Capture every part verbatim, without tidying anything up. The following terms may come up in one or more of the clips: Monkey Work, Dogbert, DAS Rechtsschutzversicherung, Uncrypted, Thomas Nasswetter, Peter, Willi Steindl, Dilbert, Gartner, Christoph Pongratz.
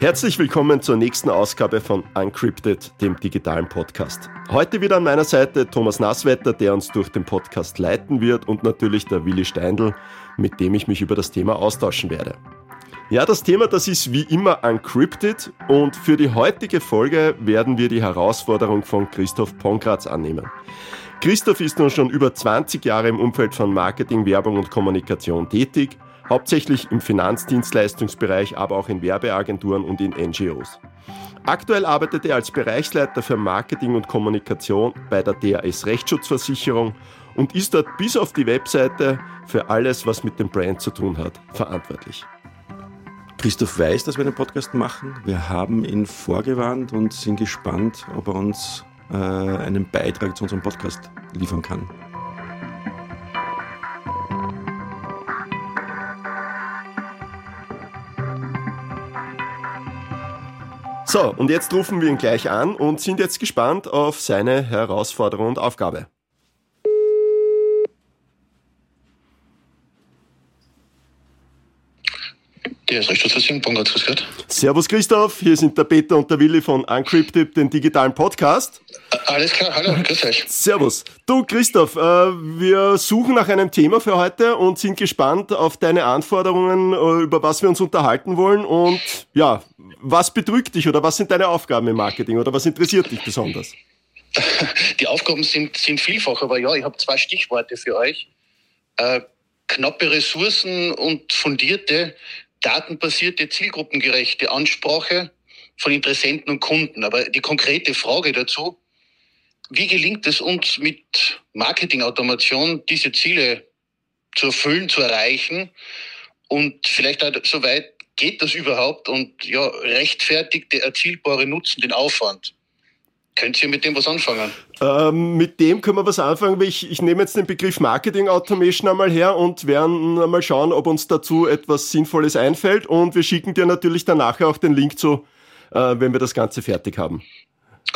Herzlich willkommen zur nächsten Ausgabe von Uncrypted, dem digitalen Podcast. Heute wieder an meiner Seite Thomas Nasswetter, der uns durch den Podcast leiten wird, und natürlich der Willi Steindl, mit dem ich mich über das Thema austauschen werde. Ja, das Thema, das ist wie immer Uncrypted, und für die heutige Folge werden wir die Herausforderung von Christoph Pongratz annehmen. Christoph ist nun schon über zwanzig Jahre im Umfeld von Marketing, Werbung und Kommunikation tätig, hauptsächlich im Finanzdienstleistungsbereich, aber auch in Werbeagenturen und in N G Os. Aktuell arbeitet er als Bereichsleiter für Marketing und Kommunikation bei der D A S Rechtsschutzversicherung und ist dort bis auf die Webseite für alles, was mit dem Brand zu tun hat, verantwortlich. Christoph weiß, dass wir einen Podcast machen. Wir haben ihn vorgewarnt und sind gespannt, ob er uns äh, einen Beitrag zu unserem Podcast liefern kann. So, und jetzt rufen wir ihn gleich an und sind jetzt gespannt auf seine Herausforderung und Aufgabe. Der ist Rechtsschutzversicherung, Pongratz, grüß Gott. Servus Christoph, hier sind der Peter und der Willi von Uncrypted, den digitalen Podcast. Alles klar, hallo, grüß euch. Servus. Du Christoph, wir suchen nach einem Thema für heute und sind gespannt auf deine Anforderungen, über was wir uns unterhalten wollen, und ja... Was bedrückt dich oder was sind deine Aufgaben im Marketing oder was interessiert dich besonders? Die Aufgaben sind, sind vielfach, aber ja, ich habe zwei Stichworte für euch. Äh, knappe Ressourcen und fundierte, datenbasierte, zielgruppengerechte Ansprache von Interessenten und Kunden. Aber die konkrete Frage dazu, wie gelingt es uns mit Marketingautomation, diese Ziele zu erfüllen, zu erreichen, und vielleicht auch so weit, geht das überhaupt, und ja, rechtfertigt der erzielbare Nutzen den Aufwand? Könnt ihr mit dem was anfangen? Ähm, mit dem können wir was anfangen. Ich, ich nehme jetzt den Begriff Marketing Automation einmal her und werden einmal schauen, ob uns dazu etwas Sinnvolles einfällt, und wir schicken dir natürlich danach auch den Link zu, äh, wenn wir das Ganze fertig haben.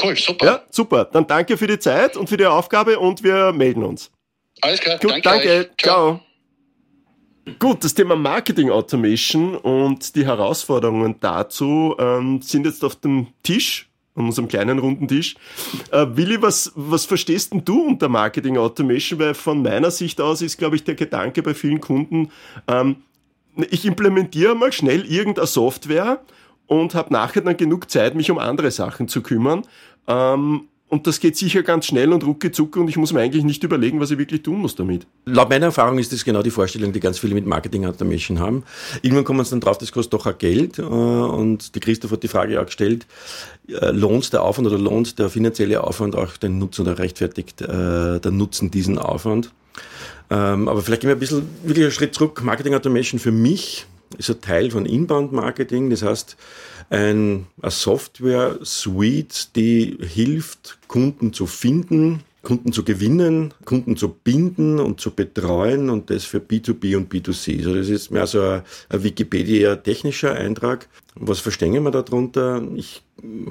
Cool, super. Ja, super. Dann danke für die Zeit und für die Aufgabe, und wir melden uns. Alles klar, gut, danke. Danke, ciao. ciao. Gut, das Thema Marketing Automation und die Herausforderungen dazu ähm, sind jetzt auf dem Tisch, an unserem kleinen runden Tisch. Äh, Willi, was, was verstehst denn du unter Marketing Automation? Weil von meiner Sicht aus ist, glaube ich, der Gedanke bei vielen Kunden, ähm, ich implementiere mal schnell irgendeine Software und habe nachher dann genug Zeit, mich um andere Sachen zu kümmern. Ähm, Und das geht sicher ganz schnell und rucki zucki, und ich muss mir eigentlich nicht überlegen, was ich wirklich tun muss damit. Laut meiner Erfahrung ist das genau die Vorstellung, die ganz viele mit Marketing Automation haben. Irgendwann kommen sie dann drauf, das kostet doch auch Geld. Und die Christoph hat die Frage auch gestellt, lohnt der Aufwand oder lohnt der finanzielle Aufwand auch den Nutzen oder rechtfertigt der Nutzen diesen Aufwand? Aber vielleicht gehen wir ein bisschen wirklich einen Schritt zurück. Marketing Automation für mich ist ein Teil von Inbound-Marketing, das heißt ein, eine Software-Suite, die hilft, Kunden zu finden, Kunden zu gewinnen, Kunden zu binden und zu betreuen, und das für B zwei B und B zwei C. Also das ist mehr so ein, ein Wikipedia-technischer Eintrag. Was verstehen wir darunter? Ich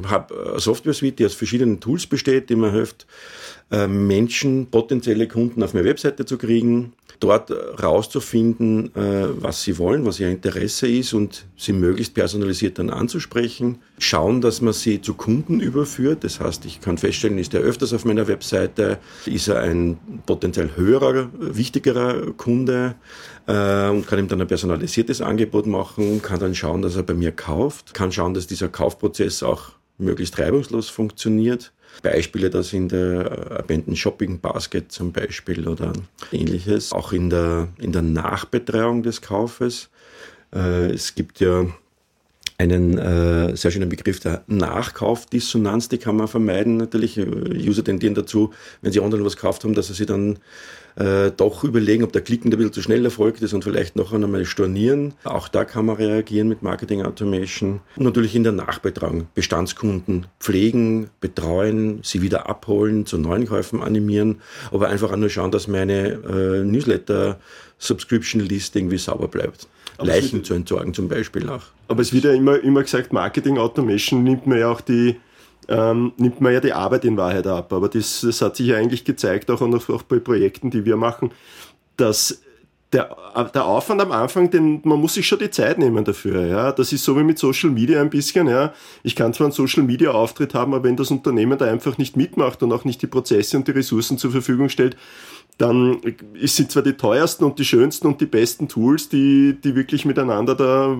habe eine Software-Suite, die aus verschiedenen Tools besteht, die mir hilft, Menschen, potenzielle Kunden auf meine Webseite zu kriegen, dort rauszufinden, was sie wollen, was ihr Interesse ist, und sie möglichst personalisiert dann anzusprechen. Schauen, dass man sie zu Kunden überführt. Das heißt, ich kann feststellen, ist er öfters auf meiner Webseite, ist er ein potenziell höherer, wichtigerer Kunde, und kann ihm dann ein personalisiertes Angebot machen, kann dann schauen, dass er bei mir kauft, kann schauen, dass dieser Kaufprozess auch möglichst reibungslos funktioniert. Beispiele, das in der erwähnten Shopping Basket zum Beispiel oder ähnliches. Auch in der, in der Nachbetreuung des Kaufes. Äh, es gibt ja einen äh, sehr schönen Begriff der Nachkaufdissonanz, die kann man vermeiden. Natürlich, User tendieren dazu, wenn sie online was gekauft haben, dass sie sich dann äh, doch überlegen, ob der Klicken ein bisschen zu schnell erfolgt ist und vielleicht noch einmal stornieren. Auch da kann man reagieren mit Marketing Automation. Und natürlich in der Nachbetreuung. Bestandskunden pflegen, betreuen, sie wieder abholen, zu neuen Käufen animieren, aber einfach auch nur schauen, dass meine äh, Newsletter-Subscription-List irgendwie sauber bleibt. Leichen zu entsorgen zum Beispiel auch. Aber es wird ja immer, immer gesagt, Marketing Automation nimmt man ja auch die, ähm, nimmt man ja die Arbeit in Wahrheit ab. Aber das, das hat sich ja eigentlich gezeigt, auch, auch bei Projekten, die wir machen, dass der, der Aufwand am Anfang, den, man muss sich schon die Zeit nehmen dafür. Ja. Das ist so wie mit Social Media ein bisschen. Ja. Ich kann zwar einen Social Media Auftritt haben, aber wenn das Unternehmen da einfach nicht mitmacht und auch nicht die Prozesse und die Ressourcen zur Verfügung stellt, dann sind zwar die teuersten und die schönsten und die besten Tools, die, die wirklich miteinander da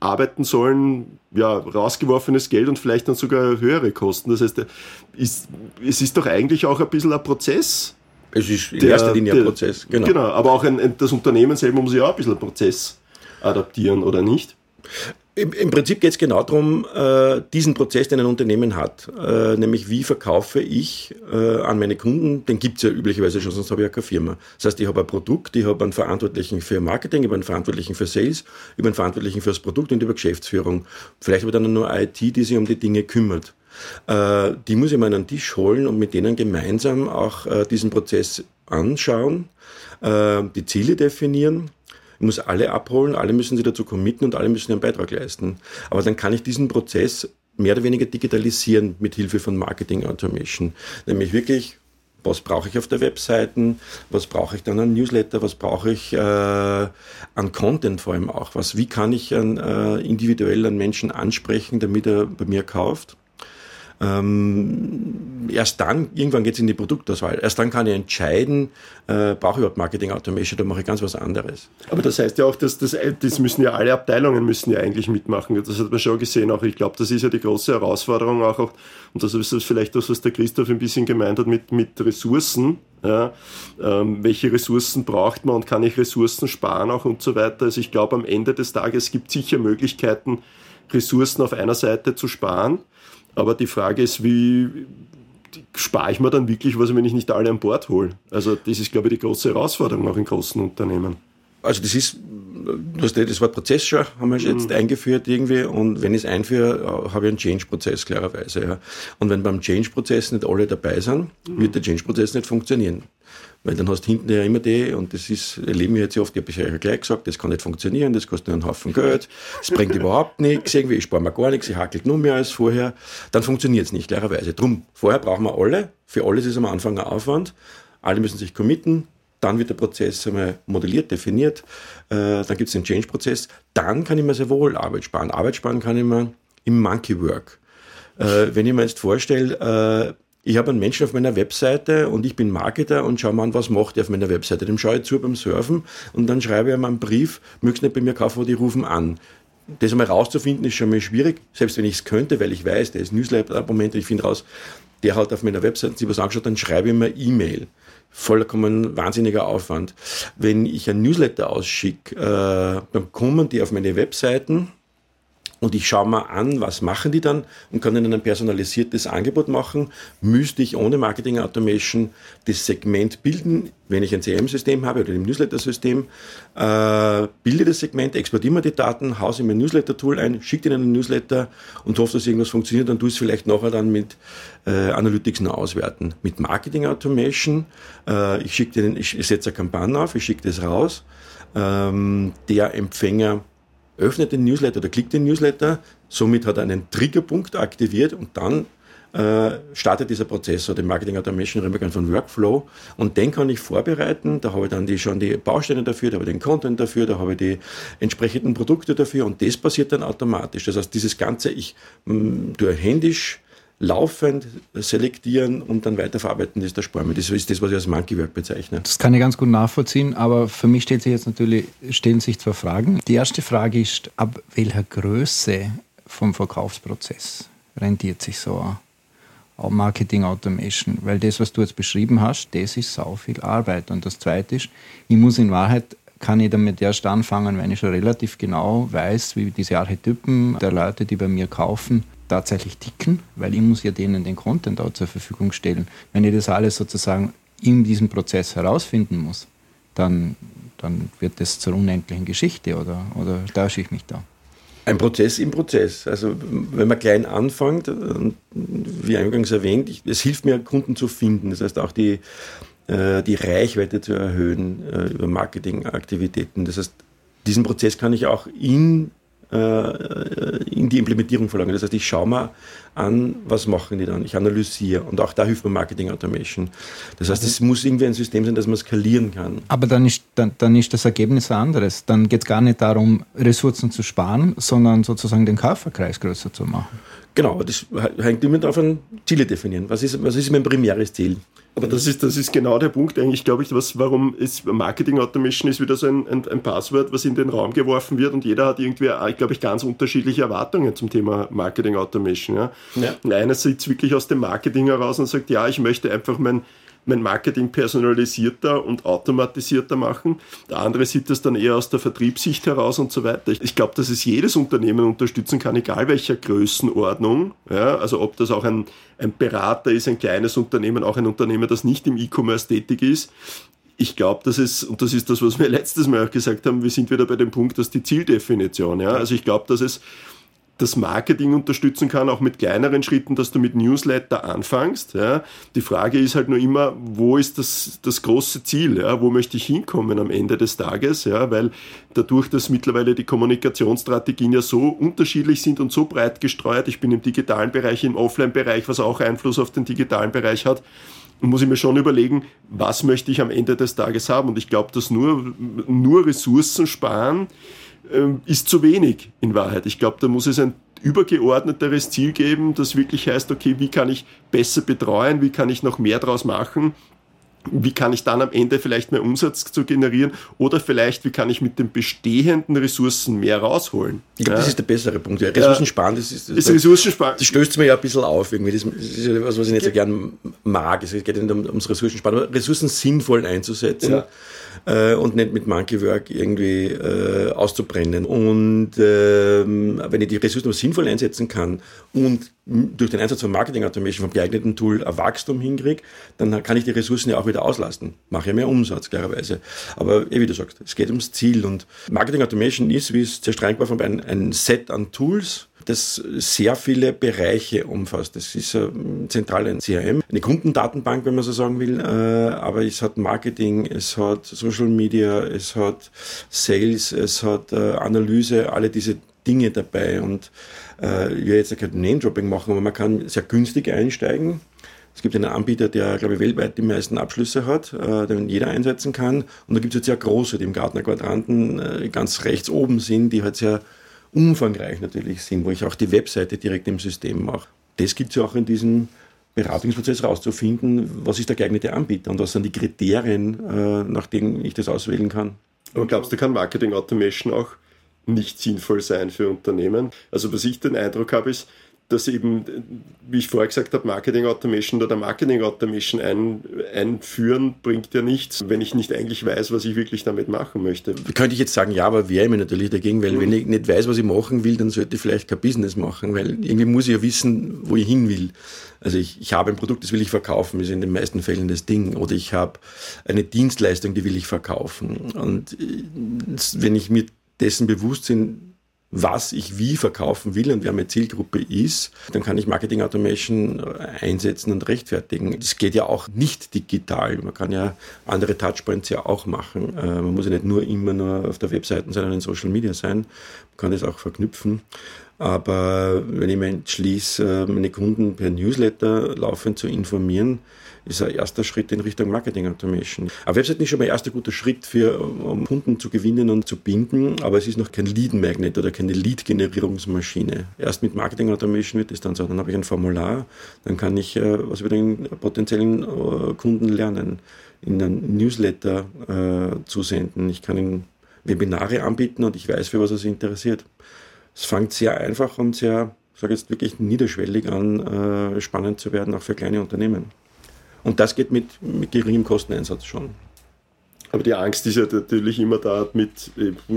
arbeiten sollen, ja, rausgeworfenes Geld und vielleicht dann sogar höhere Kosten. Das heißt, ist, es ist doch eigentlich auch ein bisschen ein Prozess. Es ist in der, erster Linie der, ein Prozess, genau. Genau, aber auch ein, ein, das Unternehmen selber muss ja auch ein bisschen Prozess adaptieren, oder nicht? Im, im Prinzip geht es genau darum, äh, diesen Prozess, den ein Unternehmen hat, äh, nämlich wie verkaufe ich äh, an meine Kunden, den gibt es ja üblicherweise schon, sonst habe ich ja keine Firma. Das heißt, ich habe ein Produkt, ich habe einen Verantwortlichen für Marketing, ich habe einen Verantwortlichen für Sales, ich habe einen Verantwortlichen für das Produkt und über Geschäftsführung. Vielleicht aber dann nur I T, die sich um die Dinge kümmert. Die muss ich mal an den Tisch holen und mit denen gemeinsam auch diesen Prozess anschauen, die Ziele definieren. Ich muss alle abholen, alle müssen sich dazu committen und alle müssen ihren Beitrag leisten. Aber dann kann ich diesen Prozess mehr oder weniger digitalisieren mit Hilfe von Marketing Automation. Nämlich wirklich, was brauche ich auf der Webseite, was brauche ich dann an Newsletter, was brauche ich äh, an Content vor allem auch. Was, wie kann ich an, äh, individuell an Menschen ansprechen, damit er bei mir kauft. Ähm, erst dann, irgendwann geht es in die Produktauswahl, erst dann kann ich entscheiden, äh, brauche ich überhaupt Marketing Automation, da mache ich ganz was anderes. Aber das heißt ja auch, dass das, das müssen ja alle Abteilungen müssen ja eigentlich mitmachen, das hat man schon gesehen auch, ich glaube, das ist ja die große Herausforderung auch, und das ist vielleicht das, was der Christoph ein bisschen gemeint hat mit, mit Ressourcen, ja, ähm, welche Ressourcen braucht man und kann ich Ressourcen sparen auch und so weiter, also ich glaube, am Ende des Tages gibt es sicher Möglichkeiten, Ressourcen auf einer Seite zu sparen. Aber die Frage ist, wie spare ich mir dann wirklich was, wenn ich nicht alle an Bord hole? Also das ist, glaube ich, die große Herausforderung auch in großen Unternehmen. Also das ist, das Wort Prozess schon, haben wir jetzt mhm. eingeführt irgendwie, und wenn ich es einführe, habe ich einen Change-Prozess klarerweise. Ja. Und wenn beim Change-Prozess nicht alle dabei sind, mhm. wird der Change-Prozess nicht funktionieren. Weil dann hast du hinten ja immer die, und das ist, erleben wir jetzt ja oft, ich habe ja gleich gesagt, das kann nicht funktionieren, das kostet einen Haufen Geld, das bringt überhaupt nichts, irgendwie, ich spare mir gar nichts, ich hackelt nur mehr als vorher, dann funktioniert es nicht, klarerweise. Drum, vorher brauchen wir alle, für alles ist am Anfang ein Aufwand, alle müssen sich committen, dann wird der Prozess einmal modelliert, definiert, äh, dann gibt es den Change-Prozess, dann kann ich mir sehr wohl Arbeit sparen. Arbeit sparen kann ich mir im Monkey-Work. Äh, wenn ich mir jetzt vorstelle, äh, ich habe einen Menschen auf meiner Webseite und ich bin Marketer und schaue mir an, was macht er auf meiner Webseite. Dem schaue ich zu beim Surfen und dann schreibe ich ihm einen Brief, möchtest nicht bei mir kaufen, aber die rufen an. Das einmal rauszufinden ist schon mal schwierig, selbst wenn ich es könnte, weil ich weiß, der ist Newsletter-Abonnent, ich finde raus, der hat auf meiner Webseite sich was angeschaut, dann schreibe ich ihm eine E-Mail. Vollkommen wahnsinniger Aufwand. Wenn ich ein Newsletter ausschicke, äh, dann kommen die auf meine Webseiten. Und ich schaue mal an, was machen die dann und kann ihnen ein personalisiertes Angebot machen. Müsste ich ohne Marketing Automation das Segment bilden, wenn ich ein C R M-System habe oder ein Newsletter-System, äh, bilde das Segment, exportiere mir die Daten, haue sie in mein Newsletter-Tool ein, schicke ihnen einen Newsletter und hoffe, dass irgendwas funktioniert. Dann tue ich es vielleicht nachher dann mit äh, Analytics noch auswerten. Mit Marketing Automation, äh, ich, schicke denen, ich setze eine Kampagne auf, ich schicke das raus, ähm, der Empfänger öffnet den Newsletter oder klickt den Newsletter, somit hat er einen Triggerpunkt aktiviert und dann äh, startet dieser Prozess oder den Marketing Automation Remaking von Workflow und den kann ich vorbereiten, da habe ich dann die, schon die Bausteine dafür, da habe ich den Content dafür, da habe ich die entsprechenden Produkte dafür und das passiert dann automatisch. Das heißt, dieses Ganze, ich mh, tue händisch, laufend selektieren und dann weiterverarbeiten, das ist der Sparmel. Das ist das, was ich als Monkey-Work bezeichne. Das kann ich ganz gut nachvollziehen, aber für mich stellt sich jetzt natürlich, stellen sich zwei Fragen. Die erste Frage ist, ab welcher Größe vom Verkaufsprozess rentiert sich so ein Marketing Automation? Weil das, was du jetzt beschrieben hast, das ist sau viel Arbeit. Und das zweite ist, ich muss in Wahrheit, kann ich damit erst anfangen, wenn ich schon relativ genau weiß, wie diese Archetypen der Leute, die bei mir kaufen, tatsächlich ticken, weil ich muss ja denen den Content auch zur Verfügung stellen. Wenn ich das alles sozusagen in diesem Prozess herausfinden muss, dann, dann wird das zur unendlichen Geschichte oder, oder täusche ich mich da? Ein Prozess im Prozess. Also wenn man klein anfängt, wie eingangs erwähnt, ich, es hilft mir, Kunden zu finden. Das heißt auch die, äh, die Reichweite zu erhöhen äh, über Marketingaktivitäten. Das heißt, diesen Prozess kann ich auch in äh, in die Implementierung verlagern. Das heißt, ich schaue mal an, was machen die dann. Ich analysiere. Und auch da hilft mir Marketing Automation. Das heißt, es muss irgendwie ein System sein, das man skalieren kann. Aber dann ist, dann, dann ist das Ergebnis ein anderes. Dann geht es gar nicht darum, Ressourcen zu sparen, sondern sozusagen den Kaufverkreis größer zu machen. Genau, das hängt immer davon, Ziele definieren. Was ist, was ist mein primäres Ziel? Aber das ist, das ist genau der Punkt eigentlich, glaube ich, was, warum ist Marketing Automation ist wieder so ein, ein, ein Passwort, was in den Raum geworfen wird und jeder hat irgendwie, glaube ich, ganz unterschiedliche Erwartungen zum Thema Marketing Automation. Ja? Ja. Und einer sitzt wirklich aus dem Marketing heraus und sagt, ja, ich möchte einfach mein, mein Marketing personalisierter und automatisierter machen. Der andere sieht das dann eher aus der Vertriebssicht heraus und so weiter. Ich glaube, dass es jedes Unternehmen unterstützen kann, egal welcher Größenordnung. Ja, also ob das auch ein, ein Berater ist, ein kleines Unternehmen, auch ein Unternehmen, das nicht im E-Commerce tätig ist. Ich glaube, das ist, und das ist das, was wir letztes Mal auch gesagt haben, wir sind wieder bei dem Punkt, dass die Zieldefinition. Ja, also ich glaube, dass es das Marketing unterstützen kann, auch mit kleineren Schritten, dass du mit Newsletter anfängst. Ja. Die Frage ist halt nur immer, wo ist das, das große Ziel? Ja. Wo möchte ich hinkommen am Ende des Tages? Ja. Weil dadurch, dass mittlerweile die Kommunikationsstrategien ja so unterschiedlich sind und so breit gestreut, ich bin im digitalen Bereich, im Offline-Bereich, was auch Einfluss auf den digitalen Bereich hat, muss ich mir schon überlegen, was möchte ich am Ende des Tages haben? Und ich glaube, dass nur, nur Ressourcen sparen, ist zu wenig in Wahrheit. Ich glaube, da muss es ein übergeordneteres Ziel geben, das wirklich heißt, okay, wie kann ich besser betreuen, wie kann ich noch mehr draus machen, wie kann ich dann am Ende vielleicht mehr Umsatz zu generieren oder vielleicht, wie kann ich mit den bestehenden Ressourcen mehr rausholen. Ich glaube, ja. Das ist der bessere Punkt. Ja, Ressourcen sparen, das ist, das ist Ressourcen sparen. Das stößt mir ja ein bisschen auf. Irgendwie. Das ist etwas, was ich nicht so gern mag. Es geht nicht um, ums Ressourcen sparen, aber Ressourcen sinnvoll einzusetzen. Ja. Und nicht mit Monkey Work irgendwie äh, auszubrennen. Und ähm, wenn ich die Ressourcen sinnvoll einsetzen kann und durch den Einsatz von Marketing Automation, vom geeigneten Tool, ein Wachstum hinkriege, dann kann ich die Ressourcen ja auch wieder auslasten. Mache ja mehr Umsatz, klarerweise. Aber eh, wie du sagst, es geht ums Ziel. Und Marketing Automation ist, wie es zerstreitbar von ein, ein Set an Tools, das sehr viele Bereiche umfasst. Das ist zentral ein C R M, eine Kundendatenbank, wenn man so sagen will, aber es hat Marketing, es hat Social Media, es hat Sales, es hat Analyse, alle diese Dinge dabei. Und ich will jetzt kein Name-Dropping machen, aber man kann sehr günstig einsteigen. Es gibt einen Anbieter, der, glaube ich, weltweit die meisten Abschlüsse hat, äh, den jeder einsetzen kann. Und da gibt es jetzt sehr große, die im Gartner-Quadranten äh, ganz rechts oben sind, die halt sehr umfangreich natürlich sind, wo ich auch die Webseite direkt im System mache. Das gibt es ja auch in diesem Beratungsprozess rauszufinden, was ist der geeignete Anbieter und was sind die Kriterien, nach denen ich das auswählen kann. Aber glaubst du, kann Marketing Automation auch nicht sinnvoll sein für Unternehmen? Also was ich den Eindruck habe, ist, dass eben, wie ich vorher gesagt habe, Marketing Automation oder Marketing Automation ein, einführen bringt ja nichts, wenn ich nicht eigentlich weiß, was ich wirklich damit machen möchte. Könnte ich jetzt sagen, ja, aber wehre ich mich natürlich dagegen, weil mhm. wenn ich nicht weiß, was ich machen will, dann sollte ich vielleicht kein Business machen, weil irgendwie muss ich ja wissen, wo ich hin will. Also ich, ich habe ein Produkt, das will ich verkaufen, ist in den meisten Fällen das Ding. Oder ich habe eine Dienstleistung, die will ich verkaufen. Und wenn ich mir dessen bewusst bin, was ich wie verkaufen will und wer meine Zielgruppe ist, dann kann ich Marketing Automation einsetzen und rechtfertigen. Das geht ja auch nicht digital. Man kann ja andere Touchpoints ja auch machen. Man muss ja nicht nur immer nur auf der Webseite sein oder in Social Media sein. Man kann das auch verknüpfen. Aber wenn ich mir entschließe, meine Kunden per Newsletter laufend zu informieren, ist ein erster Schritt in Richtung Marketing Automation. Aber Webseiten ist schon mal ein erster guter Schritt, für, um Kunden zu gewinnen und zu binden, aber es ist noch kein Lead-Magnet oder keine Lead-Generierungsmaschine. Erst mit Marketing Automation wird es dann so. Dann habe ich ein Formular, dann kann ich äh, was über den potenziellen äh, Kunden lernen, in einen Newsletter äh, zusenden. Ich kann ihm Webinare anbieten und ich weiß, für was er sich interessiert. Es fängt sehr einfach und sehr, ich sage jetzt wirklich niederschwellig an, äh, spannend zu werden, auch für kleine Unternehmen. Und das geht mit, mit geringem Kosteneinsatz schon. Aber die Angst ist ja natürlich immer da mit,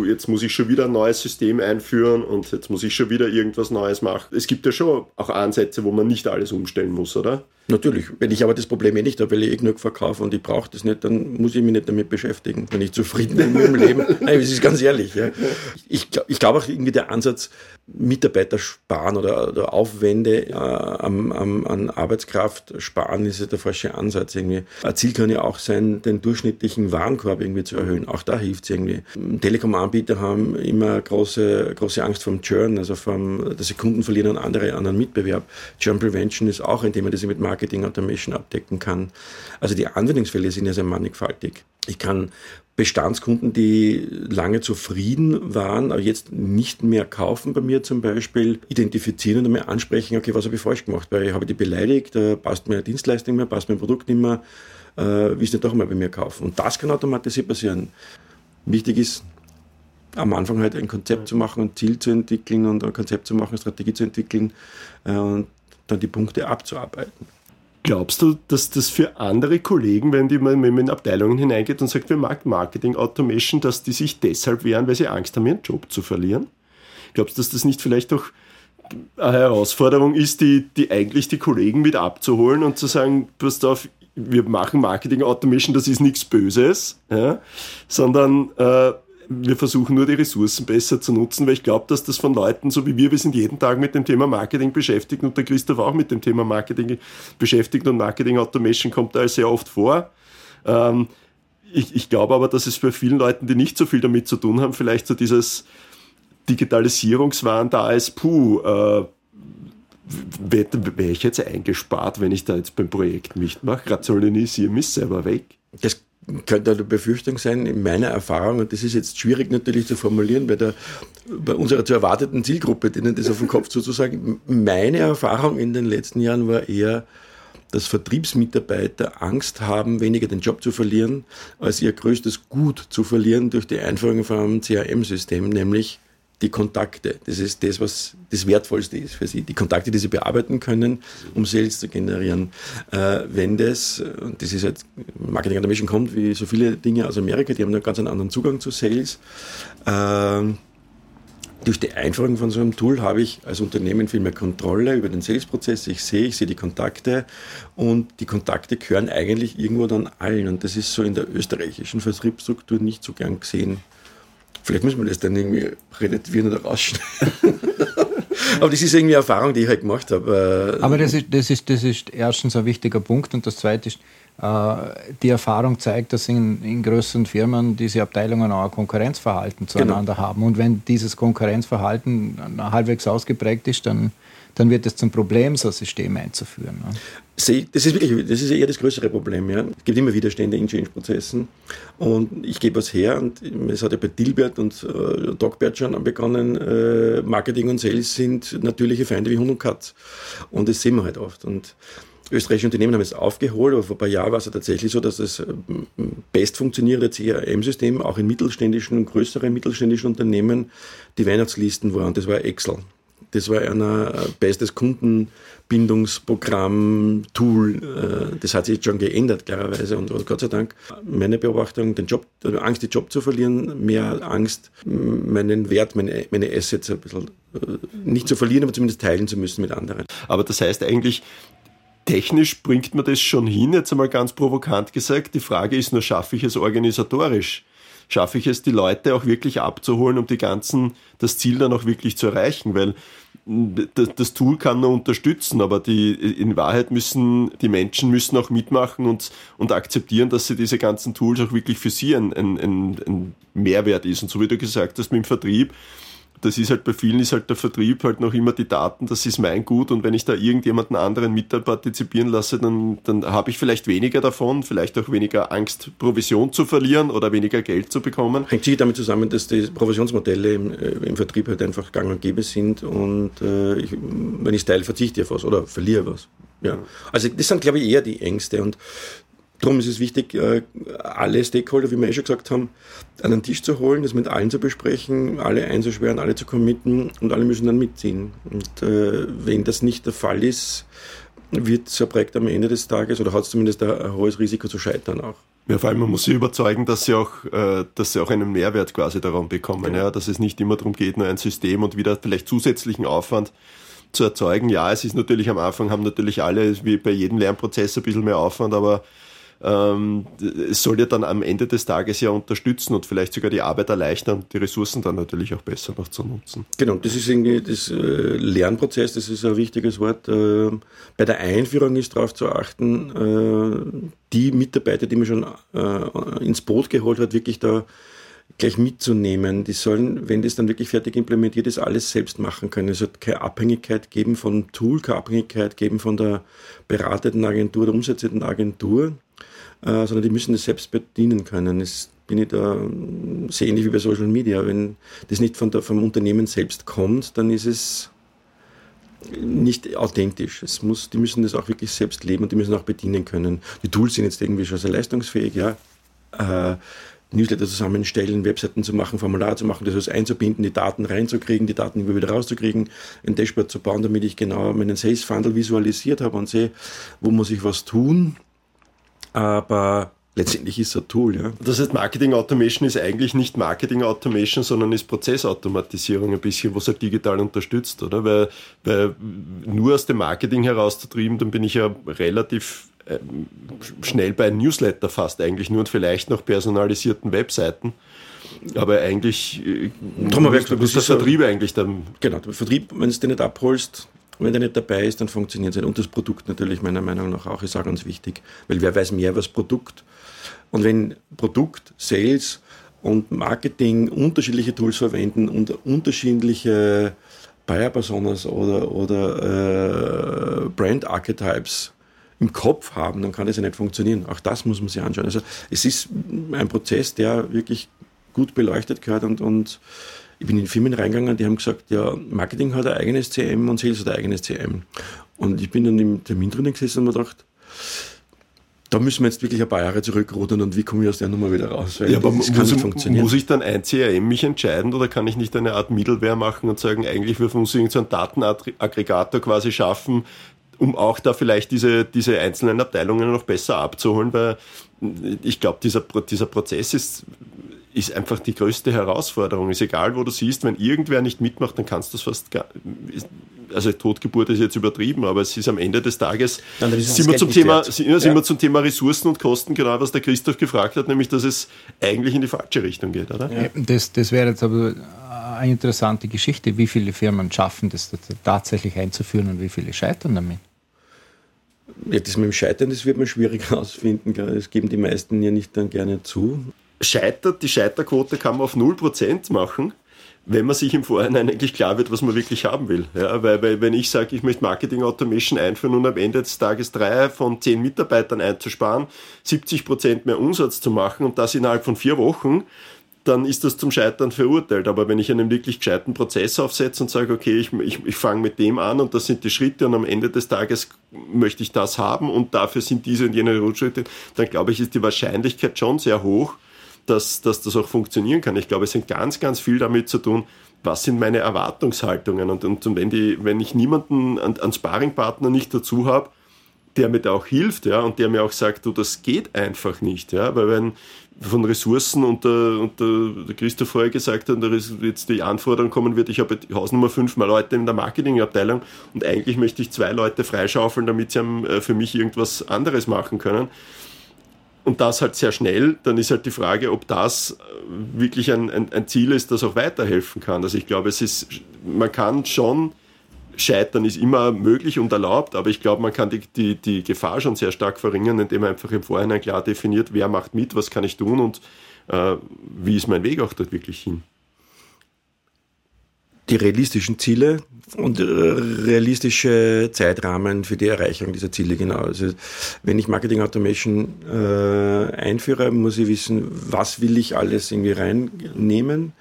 jetzt muss ich schon wieder ein neues System einführen und jetzt muss ich schon wieder irgendwas Neues machen. Es gibt ja schon auch Ansätze, wo man nicht alles umstellen muss, oder? Natürlich. Wenn ich aber das Problem eh nicht habe, weil ich eh genug verkaufe und ich brauche das nicht, dann muss ich mich nicht damit beschäftigen, wenn ich zufrieden bin mit meinem Leben. Nein, das ist ganz ehrlich. Ja. Ich, ich glaube auch irgendwie der Ansatz, Mitarbeiter sparen oder, oder Aufwände äh, am, am, an Arbeitskraft sparen, ist ja der falsche Ansatz irgendwie. Ein Ziel kann ja auch sein, den durchschnittlichen Warenkorb Warenkorb irgendwie zu erhöhen. Auch da hilft es irgendwie. Telekom-Anbieter haben immer große, große Angst vom Churn, also vom, dass sie Kunden verlieren an andere, an einen Mitbewerb. Churn Prevention ist auch ein Thema, das ich mit Marketing Automation abdecken kann. Also die Anwendungsfälle sind ja sehr mannigfaltig. Ich kann Bestandskunden, die lange zufrieden waren, aber jetzt nicht mehr kaufen bei mir zum Beispiel, identifizieren und dann mal ansprechen, okay, was habe ich falsch gemacht, weil ich habe die beleidigt, passt meine Dienstleistung nicht mehr, passt mein Produkt nicht mehr, äh, willst du nicht doch mal bei mir kaufen. Und das kann automatisiert passieren. Wichtig ist, am Anfang halt ein Konzept zu machen, ein Ziel zu entwickeln und ein Konzept zu machen, eine Strategie zu entwickeln äh, und dann die Punkte abzuarbeiten. Glaubst du, dass das für andere Kollegen, wenn die man in Abteilungen hineingeht und sagt, wir mag Marketing Automation, dass die sich deshalb wehren, weil sie Angst haben, ihren Job zu verlieren? Glaubst du, dass das nicht vielleicht auch eine Herausforderung ist, die, die eigentlich die Kollegen mit abzuholen und zu sagen, passt auf, wir machen Marketing Automation, das ist nichts Böses, ja, sondern äh, wir versuchen nur die Ressourcen besser zu nutzen, weil ich glaube, dass das von Leuten, so wie wir, wir sind jeden Tag mit dem Thema Marketing beschäftigt und der Christoph auch mit dem Thema Marketing beschäftigt und Marketing Automation kommt da sehr oft vor. Ähm, ich, ich glaube aber, dass es bei vielen Leuten, die nicht so viel damit zu tun haben, vielleicht so dieses Digitalisierungswahn da ist, puh, äh, wäre ich jetzt eingespart, wenn ich da jetzt beim Projekt mitmache? Rationalisiere mich selber weg. Das könnte eine Befürchtung sein, in meiner Erfahrung, und das ist jetzt schwierig natürlich zu formulieren, bei, der, bei unserer zu erwartenden Zielgruppe, denen das auf den Kopf sozusagen, meine Erfahrung in den letzten Jahren war eher, dass Vertriebsmitarbeiter Angst haben, weniger den Job zu verlieren, als ihr größtes Gut zu verlieren durch die Einführung von einem C R M-System, nämlich die Kontakte. Das ist das, was das Wertvollste ist für sie. Die Kontakte, die sie bearbeiten können, um Sales zu generieren. Äh, wenn das, und das ist halt, Marketing Automation kommt wie so viele Dinge aus Amerika, die haben einen ganz anderen Zugang zu Sales. Äh, durch die Einführung von so einem Tool habe ich als Unternehmen viel mehr Kontrolle über den Sales-Prozess. Ich sehe, ich sehe die Kontakte und die Kontakte gehören eigentlich irgendwo dann allen. Und das ist so in der österreichischen Vertriebsstruktur nicht so gern gesehen. Vielleicht müssen wir das dann irgendwie relativieren oder rausschneiden. Aber das ist irgendwie eine Erfahrung, die ich halt gemacht habe. Aber das ist, das ist, das ist erstens ein wichtiger Punkt. Und das Zweite ist, die Erfahrung zeigt, dass in, in größeren Firmen diese Abteilungen auch ein Konkurrenzverhalten zueinander genau haben. Und wenn dieses Konkurrenzverhalten halbwegs ausgeprägt ist, dann, dann wird es zum Problem, so ein System einzuführen. Das ist wirklich, das ist eher das größere Problem. Ja. Es gibt immer Widerstände in Change-Prozessen und ich gebe was her und es hat ja bei Dilbert und äh, Dogbert schon begonnen, äh, Marketing und Sales sind natürliche Feinde wie Hund und Katz und das sehen wir halt oft. Und österreichische Unternehmen haben es aufgeholt, aber vor ein paar Jahren war es ja tatsächlich so, dass das best funktionierende C R M-System auch in mittelständischen und größeren mittelständischen Unternehmen die Weihnachtslisten waren. Das war Excel. Das war ein bestes Kundenbindungsprogramm-Tool. Das hat sich jetzt schon geändert, klarerweise. Und Gott sei Dank, meine Beobachtung, den Job, Angst, den Job zu verlieren, mehr Angst, meinen Wert, meine, meine Assets ein bisschen nicht zu verlieren, aber zumindest teilen zu müssen mit anderen. Aber das heißt eigentlich, technisch bringt man das schon hin, jetzt einmal ganz provokant gesagt. Die Frage ist nur, schaffe ich es organisatorisch? Schaffe ich es, die Leute auch wirklich abzuholen, um die ganzen, das Ziel dann auch wirklich zu erreichen? Weil das Tool kann nur unterstützen, aber die, in Wahrheit müssen, die Menschen müssen auch mitmachen und, und akzeptieren, dass sie diese ganzen Tools auch wirklich für sie ein, ein, ein Mehrwert ist. Und so wie du gesagt hast, mit dem Vertrieb, das ist halt bei vielen ist halt der Vertrieb halt noch immer die Daten, das ist mein Gut und wenn ich da irgendjemanden anderen mit partizipieren lasse, dann, dann habe ich vielleicht weniger davon, vielleicht auch weniger Angst, Provision zu verlieren oder weniger Geld zu bekommen. Hängt sich damit zusammen, dass die Provisionsmodelle im, im Vertrieb halt einfach gang und gäbe sind und äh, ich, wenn ich es teile, verzichte ich auf was oder verliere was. Ja. Also das sind, glaube ich, eher die Ängste und darum ist es wichtig, alle Stakeholder, wie wir eh schon gesagt haben, an den Tisch zu holen, das mit allen zu besprechen, alle einzuschweren, alle zu committen und alle müssen dann mitziehen. Und äh, wenn das nicht der Fall ist, wird so ein Projekt am Ende des Tages oder hat es zumindest ein hohes Risiko zu scheitern auch. Ja, vor allem, man muss sie überzeugen, dass sie auch, äh, dass sie auch einen Mehrwert quasi daran bekommen, ja. Ja, dass es nicht immer darum geht, nur ein System und wieder vielleicht zusätzlichen Aufwand zu erzeugen. Ja, es ist natürlich am Anfang, haben natürlich alle, wie bei jedem Lernprozess, ein bisschen mehr Aufwand, aber ähm, es soll ja dann am Ende des Tages ja unterstützen und vielleicht sogar die Arbeit erleichtern und die Ressourcen dann natürlich auch besser noch zu nutzen. Genau, das ist irgendwie das äh, Lernprozess, das ist ein richtiges Wort. Äh, bei der Einführung ist darauf zu achten, äh, die Mitarbeiter, die man schon äh, ins Boot geholt hat, wirklich da gleich mitzunehmen. Die sollen, wenn das dann wirklich fertig implementiert ist, alles selbst machen können. Es wird keine Abhängigkeit geben vom Tool, keine Abhängigkeit geben von der beratenden Agentur, der umsetzenden Agentur, äh, sondern die müssen das selbst bedienen können. Das bin ich da sehr ähnlich wie bei Social Media. Wenn das nicht von der, vom Unternehmen selbst kommt, dann ist es nicht authentisch. Es muss, die müssen das auch wirklich selbst leben und die müssen auch bedienen können. Die Tools sind jetzt irgendwie schon sehr leistungsfähig, ja. Äh, Newsletter zusammenstellen, Webseiten zu machen, Formulare zu machen, das alles einzubinden, die Daten reinzukriegen, die Daten immer wieder rauszukriegen, ein Dashboard zu bauen, damit ich genau meinen Sales Funnel visualisiert habe und sehe, wo muss ich was tun. Aber letztendlich ist es ein Tool, ja. Das heißt, Marketing Automation ist eigentlich nicht Marketing Automation, sondern ist Prozessautomatisierung ein bisschen, was halt digital unterstützt, oder? Weil, weil nur aus dem Marketing herauszutrieben, dann bin ich ja relativ schnell bei Newsletter fast eigentlich nur und vielleicht noch personalisierten Webseiten. Aber eigentlich muss das, das Vertrieb so, eigentlich dann... Genau, der Vertrieb, wenn du den nicht abholst, wenn der nicht dabei ist, dann funktioniert es nicht. Und das Produkt natürlich meiner Meinung nach auch, ist auch ganz wichtig. Weil wer weiß mehr über das Produkt? Und wenn Produkt, Sales und Marketing unterschiedliche Tools verwenden und unterschiedliche Buyer-Personas oder, oder äh, Brand-Archetypes im Kopf haben, dann kann das ja nicht funktionieren. Auch das muss man sich anschauen. Also es ist ein Prozess, der wirklich gut beleuchtet gehört und, und ich bin in Firmen reingegangen, die haben gesagt, ja, Marketing hat ein eigenes C M und Sales hat ein eigenes C M. Und ich bin dann im Termin drinnen gesessen und mir gedacht, da müssen wir jetzt wirklich ein paar Jahre zurückrudern und wie komme ich aus der Nummer wieder raus? Weil ja, aber das kann muss, nicht funktionieren. Muss ich dann ein C R M mich entscheiden oder kann ich nicht eine Art Middleware machen und sagen, eigentlich wir müssen irgendeinen Datenaggregator quasi schaffen, um auch da vielleicht diese, diese einzelnen Abteilungen noch besser abzuholen, weil ich glaube, dieser, dieser Prozess ist, ist einfach die größte Herausforderung. Ist egal, wo du siehst, wenn irgendwer nicht mitmacht, dann kannst du es fast gar, also Totgeburt ist jetzt übertrieben, aber es ist am Ende des Tages, dann sind, wir zum, Thema, sind ja. wir zum Thema Ressourcen und Kosten, genau was der Christoph gefragt hat, nämlich, dass es eigentlich in die falsche Richtung geht, oder? Ja. Das, das wäre jetzt aber eine interessante Geschichte, wie viele Firmen schaffen, das tatsächlich einzuführen und wie viele scheitern damit. Ja, das mit dem Scheitern, das wird man schwierig herausfinden. Das geben die meisten ja nicht dann gerne zu. Scheitert, die Scheiterquote kann man auf null Prozent machen, wenn man sich im Vorhinein eigentlich klar wird, was man wirklich haben will. Ja, weil, weil wenn ich sage, ich möchte Marketing Automation einführen und am Ende des Tages drei von zehn Mitarbeitern einzusparen, siebzig Prozent mehr Umsatz zu machen und das innerhalb von vier Wochen, dann ist das zum Scheitern verurteilt. Aber wenn ich einen wirklich gescheiten Prozess aufsetze und sage, okay, ich, ich, ich fange mit dem an und das sind die Schritte und am Ende des Tages möchte ich das haben und dafür sind diese und jene Rückschritte, dann glaube ich, ist die Wahrscheinlichkeit schon sehr hoch, dass, dass das auch funktionieren kann. Ich glaube, es hat ganz, ganz viel damit zu tun, was sind meine Erwartungshaltungen. Und, und, und wenn, die, wenn ich niemanden, an, an Sparringpartner nicht dazu habe, der mir da auch hilft, ja, und der mir auch sagt, du, das geht einfach nicht, ja, weil wenn von Ressourcen und der, und der, der Christoph vorher gesagt hat, da ist jetzt die Anforderung kommen wird, ich habe Hausnummer fünf mal Leute in der Marketingabteilung und eigentlich möchte ich zwei Leute freischaufeln, damit sie haben, äh, für mich irgendwas anderes machen können. Und das halt sehr schnell, dann ist halt die Frage, ob das wirklich ein, ein, ein Ziel ist, das auch weiterhelfen kann. Also ich glaube, es ist, man kann schon Scheitern ist immer möglich und erlaubt, aber ich glaube, man kann die, die, die Gefahr schon sehr stark verringern, indem man einfach im Vorhinein klar definiert, wer macht mit, was kann ich tun und äh, wie ist mein Weg auch dort wirklich hin. Die realistischen Ziele und realistische Zeitrahmen für die Erreichung dieser Ziele, genau. Also wenn ich Marketing Automation äh, einführe, muss ich wissen, was will ich alles irgendwie reinnehmen,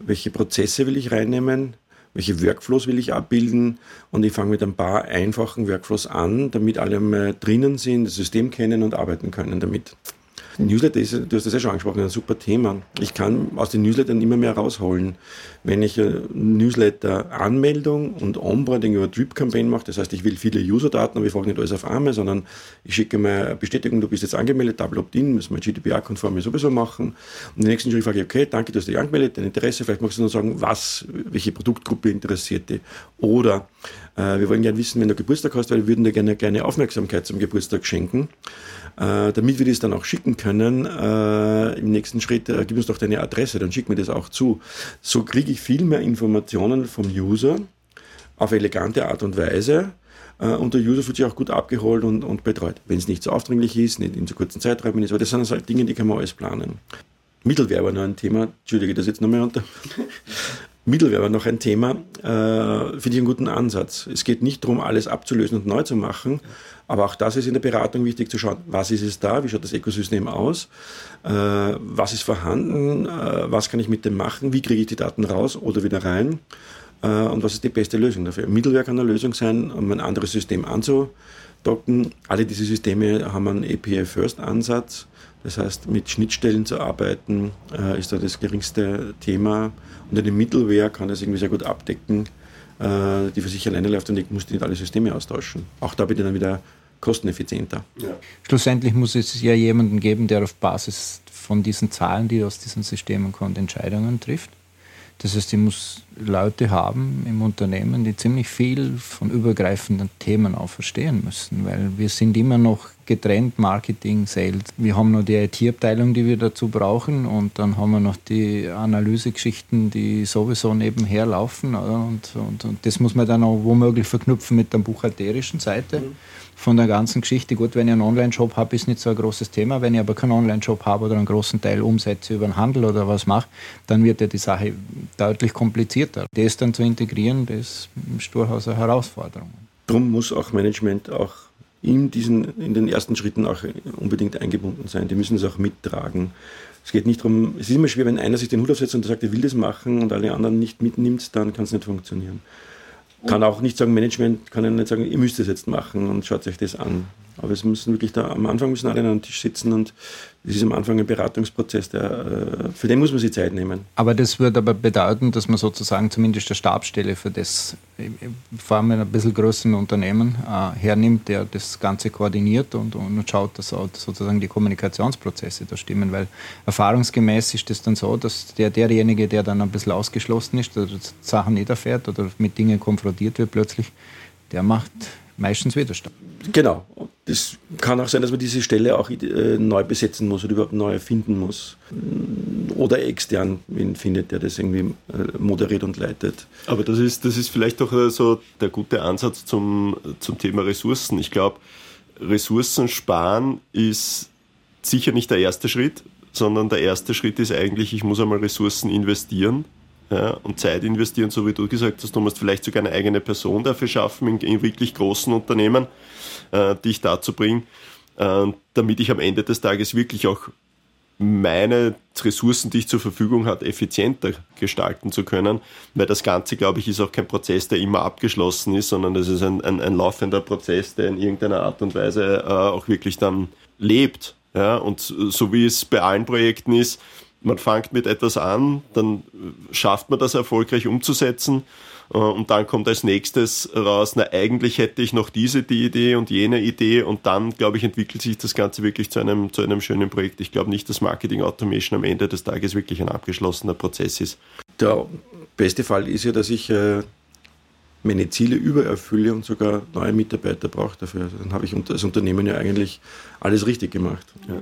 welche Prozesse will ich reinnehmen, welche Workflows will ich abbilden und ich fange mit ein paar einfachen Workflows an, damit alle mal drinnen sind, das System kennen und arbeiten können damit. Newsletter ist, du hast das ja schon angesprochen, ein super Thema. Ich kann aus den Newslettern immer mehr rausholen. Wenn ich Newsletter-Anmeldung und Onboarding über Drip-Campaign mache, das heißt, ich will viele User-Daten, aber ich frage nicht alles auf einmal, sondern ich schicke mir eine Bestätigung, du bist jetzt angemeldet, Double Opt-in, müssen wir G D P R-konform sowieso machen. Und den nächsten Schritt frage ich, okay, danke, du hast dich angemeldet, dein Interesse, vielleicht magst du nur sagen, was, welche Produktgruppe interessiert dich. Oder äh, wir wollen gerne wissen, wenn du Geburtstag hast, weil wir würden dir gerne, gerne Aufmerksamkeit zum Geburtstag schenken. Äh, damit wir das dann auch schicken können, äh, im nächsten Schritt, äh, gib uns doch deine Adresse, dann schick mir das auch zu. So kriege ich viel mehr Informationen vom User auf elegante Art und Weise, äh, und der User fühlt sich auch gut abgeholt und, und betreut. Wenn es nicht so aufdringlich ist, nicht in so kurzen Zeiträumen ist, aber das sind also Dinge, die kann man alles planen. Mittelwerber noch ein Thema, entschuldige das jetzt nochmal unter. Mittelwerber noch ein Thema, äh, finde ich einen guten Ansatz. Es geht nicht darum, alles abzulösen und neu zu machen, aber auch das ist in der Beratung wichtig zu schauen, was ist es da, wie schaut das Ökosystem aus, äh, was ist vorhanden, äh, was kann ich mit dem machen, wie kriege ich die Daten raus oder wieder rein äh, und was ist die beste Lösung dafür. Mittelwerk kann eine Lösung sein, um ein anderes System anzudocken. Alle diese Systeme haben einen A P I-First-Ansatz. Das heißt, mit Schnittstellen zu arbeiten, äh, ist da das geringste Thema. Und eine Middleware kann das irgendwie sehr gut abdecken, äh, die für sich alleine läuft und ich muss nicht alle Systeme austauschen. Auch da bin ich dann wieder kosteneffizienter. Ja. Schlussendlich muss es ja jemanden geben, der auf Basis von diesen Zahlen, die aus diesen Systemen kommt, Entscheidungen trifft. Das heißt, ich muss Leute haben im Unternehmen, die ziemlich viel von übergreifenden Themen auch verstehen müssen, weil wir sind immer noch getrennt Marketing, Sales. Wir haben noch die I T-Abteilung, die wir dazu brauchen und dann haben wir noch die Analysegeschichten, die sowieso nebenher laufen und, und, und das muss man dann auch womöglich verknüpfen mit der buchhalterischen Seite von der ganzen Geschichte. Gut, wenn ich einen Online-Shop habe, ist nicht so ein großes Thema. Wenn ich aber keinen Online-Shop habe oder einen großen Teil Umsätze über den Handel oder was mache, dann wird ja die Sache deutlich komplizierter. Das dann zu integrieren, das ist im Sturhaus eine Herausforderung. Darum muss auch Management auch in diesen, in den ersten Schritten auch unbedingt eingebunden sein. Die müssen es auch mittragen. Es geht nicht darum, es ist immer schwer, wenn einer sich den Hut aufsetzt und sagt, er will das machen und alle anderen nicht mitnimmt, dann kann es nicht funktionieren. Kann auch nicht sagen, Management kann ja nicht sagen, ihr müsst das jetzt machen und schaut euch das an. Aber es müssen wirklich da, am Anfang müssen alle an einem Tisch sitzen und es ist am Anfang ein Beratungsprozess, der, für den muss man sich Zeit nehmen. Aber das würde aber bedeuten, dass man sozusagen zumindest eine Stabsstelle für das, vor allem in einem bisschen größeren Unternehmen, äh, hernimmt, der das Ganze koordiniert und, und schaut, dass auch sozusagen die Kommunikationsprozesse da stimmen, weil erfahrungsgemäß ist das dann so, dass der, derjenige, der dann ein bisschen ausgeschlossen ist oder Sachen nicht erfährt oder mit Dingen konfrontiert wird plötzlich, der macht meistens Widerstand. Genau. Das kann auch sein, dass man diese Stelle auch äh, neu besetzen muss oder überhaupt neu erfinden muss. Oder extern wen findet, der das irgendwie äh, moderiert und leitet. Aber das ist, das ist vielleicht doch äh, so der gute Ansatz zum, zum Thema Ressourcen. Ich glaube, Ressourcen sparen ist sicher nicht der erste Schritt, sondern der erste Schritt ist eigentlich, ich muss einmal Ressourcen investieren. Ja, und Zeit investieren, so wie du gesagt hast, du musst vielleicht sogar eine eigene Person dafür schaffen, in, in wirklich großen Unternehmen, äh, die ich dazu bringe, äh, damit ich am Ende des Tages wirklich auch meine Ressourcen, die ich zur Verfügung habe, effizienter gestalten zu können, weil das Ganze, glaube ich, ist auch kein Prozess, der immer abgeschlossen ist, sondern das ist ein, ein, ein laufender Prozess, der in irgendeiner Art und Weise äh, auch wirklich dann lebt. Ja? Und so wie es bei allen Projekten ist, man fängt mit etwas an, dann schafft man das erfolgreich umzusetzen und dann kommt als nächstes raus, na eigentlich hätte ich noch diese die Idee und jene Idee und dann, glaube ich, entwickelt sich das Ganze wirklich zu einem, zu einem schönen Projekt. Ich glaube nicht, dass Marketing Automation am Ende des Tages wirklich ein abgeschlossener Prozess ist. Der beste Fall ist ja, dass ich meine Ziele übererfülle und sogar neue Mitarbeiter brauche dafür. Dann habe ich als Unternehmen ja eigentlich alles richtig gemacht. Ja.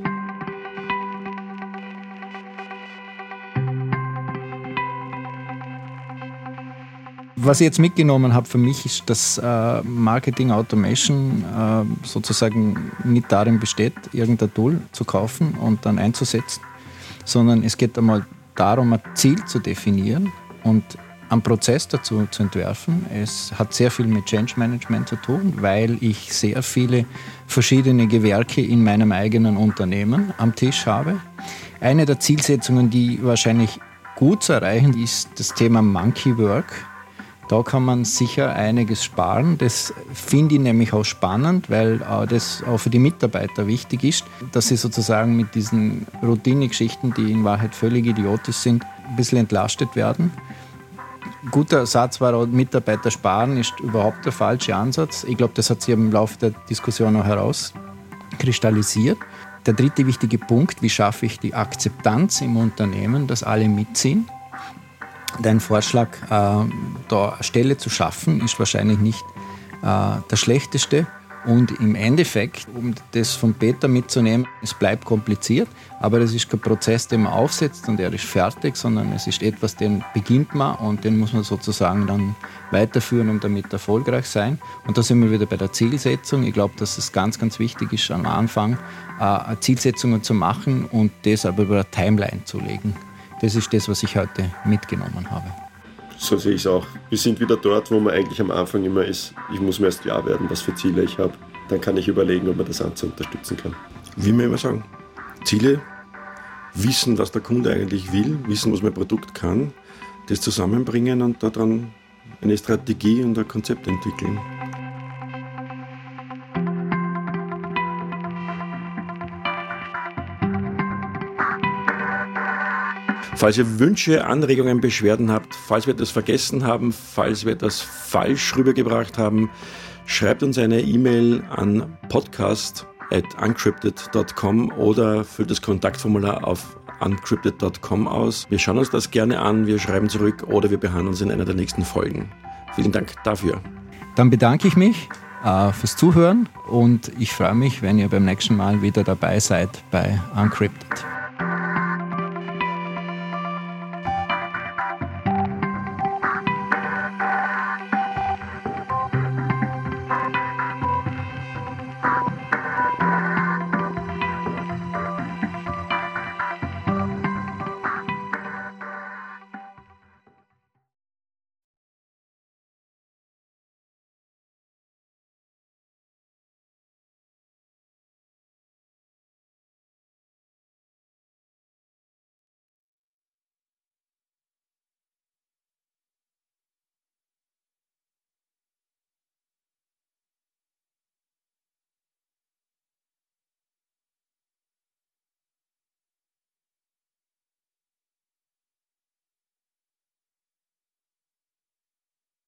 Was ich jetzt mitgenommen habe für mich ist, dass äh, Marketing Automation äh, sozusagen nicht darin besteht, irgendein Tool zu kaufen und dann einzusetzen, sondern es geht einmal darum, ein Ziel zu definieren und einen Prozess dazu zu entwerfen. Es hat sehr viel mit Change Management zu tun, weil ich sehr viele verschiedene Gewerke in meinem eigenen Unternehmen am Tisch habe. Eine der Zielsetzungen, die wahrscheinlich gut zu erreichen ist, das Thema Monkey Work. Da kann man sicher einiges sparen. Das finde ich nämlich auch spannend, weil das auch für die Mitarbeiter wichtig ist, dass sie sozusagen mit diesen Routinegeschichten, die in Wahrheit völlig idiotisch sind, ein bisschen entlastet werden. Guter Satz war auch, Mitarbeiter sparen ist überhaupt der falsche Ansatz. Ich glaube, das hat sich im Laufe der Diskussion auch herauskristallisiert. Der dritte wichtige Punkt, wie schaffe ich die Akzeptanz im Unternehmen, dass alle mitziehen? Dein Vorschlag, äh, da eine Stelle zu schaffen, ist wahrscheinlich nicht äh, der schlechteste. Und im Endeffekt, um das von Peter mitzunehmen, es bleibt kompliziert, aber das ist kein Prozess, den man aufsetzt und er ist fertig, sondern es ist etwas, den beginnt man und den muss man sozusagen dann weiterführen und damit erfolgreich sein. Und da sind wir wieder bei der Zielsetzung. Ich glaube, dass es ganz, ganz wichtig ist, am Anfang äh, Zielsetzungen zu machen und das aber über eine Timeline zu legen. Das ist das, was ich heute mitgenommen habe. So sehe ich es auch. Wir sind wieder dort, wo man eigentlich am Anfang immer ist. Ich muss mir erst klar werden, was für Ziele ich habe. Dann kann ich überlegen, ob man das Ganze unterstützen kann. Wie wir immer sagen, Ziele, wissen, was der Kunde eigentlich will, wissen, was mein Produkt kann, das zusammenbringen und daran eine Strategie und ein Konzept entwickeln. Falls ihr Wünsche, Anregungen, Beschwerden habt, falls wir das vergessen haben, falls wir das falsch rübergebracht haben, schreibt uns eine E-Mail an podcast at uncrypted dot com oder füllt das Kontaktformular auf uncrypted dot com aus. Wir schauen uns das gerne an, wir schreiben zurück oder wir behandeln es in einer der nächsten Folgen. Vielen Dank dafür. Dann bedanke ich mich äh, fürs Zuhören und ich freue mich, wenn ihr beim nächsten Mal wieder dabei seid bei Uncrypted.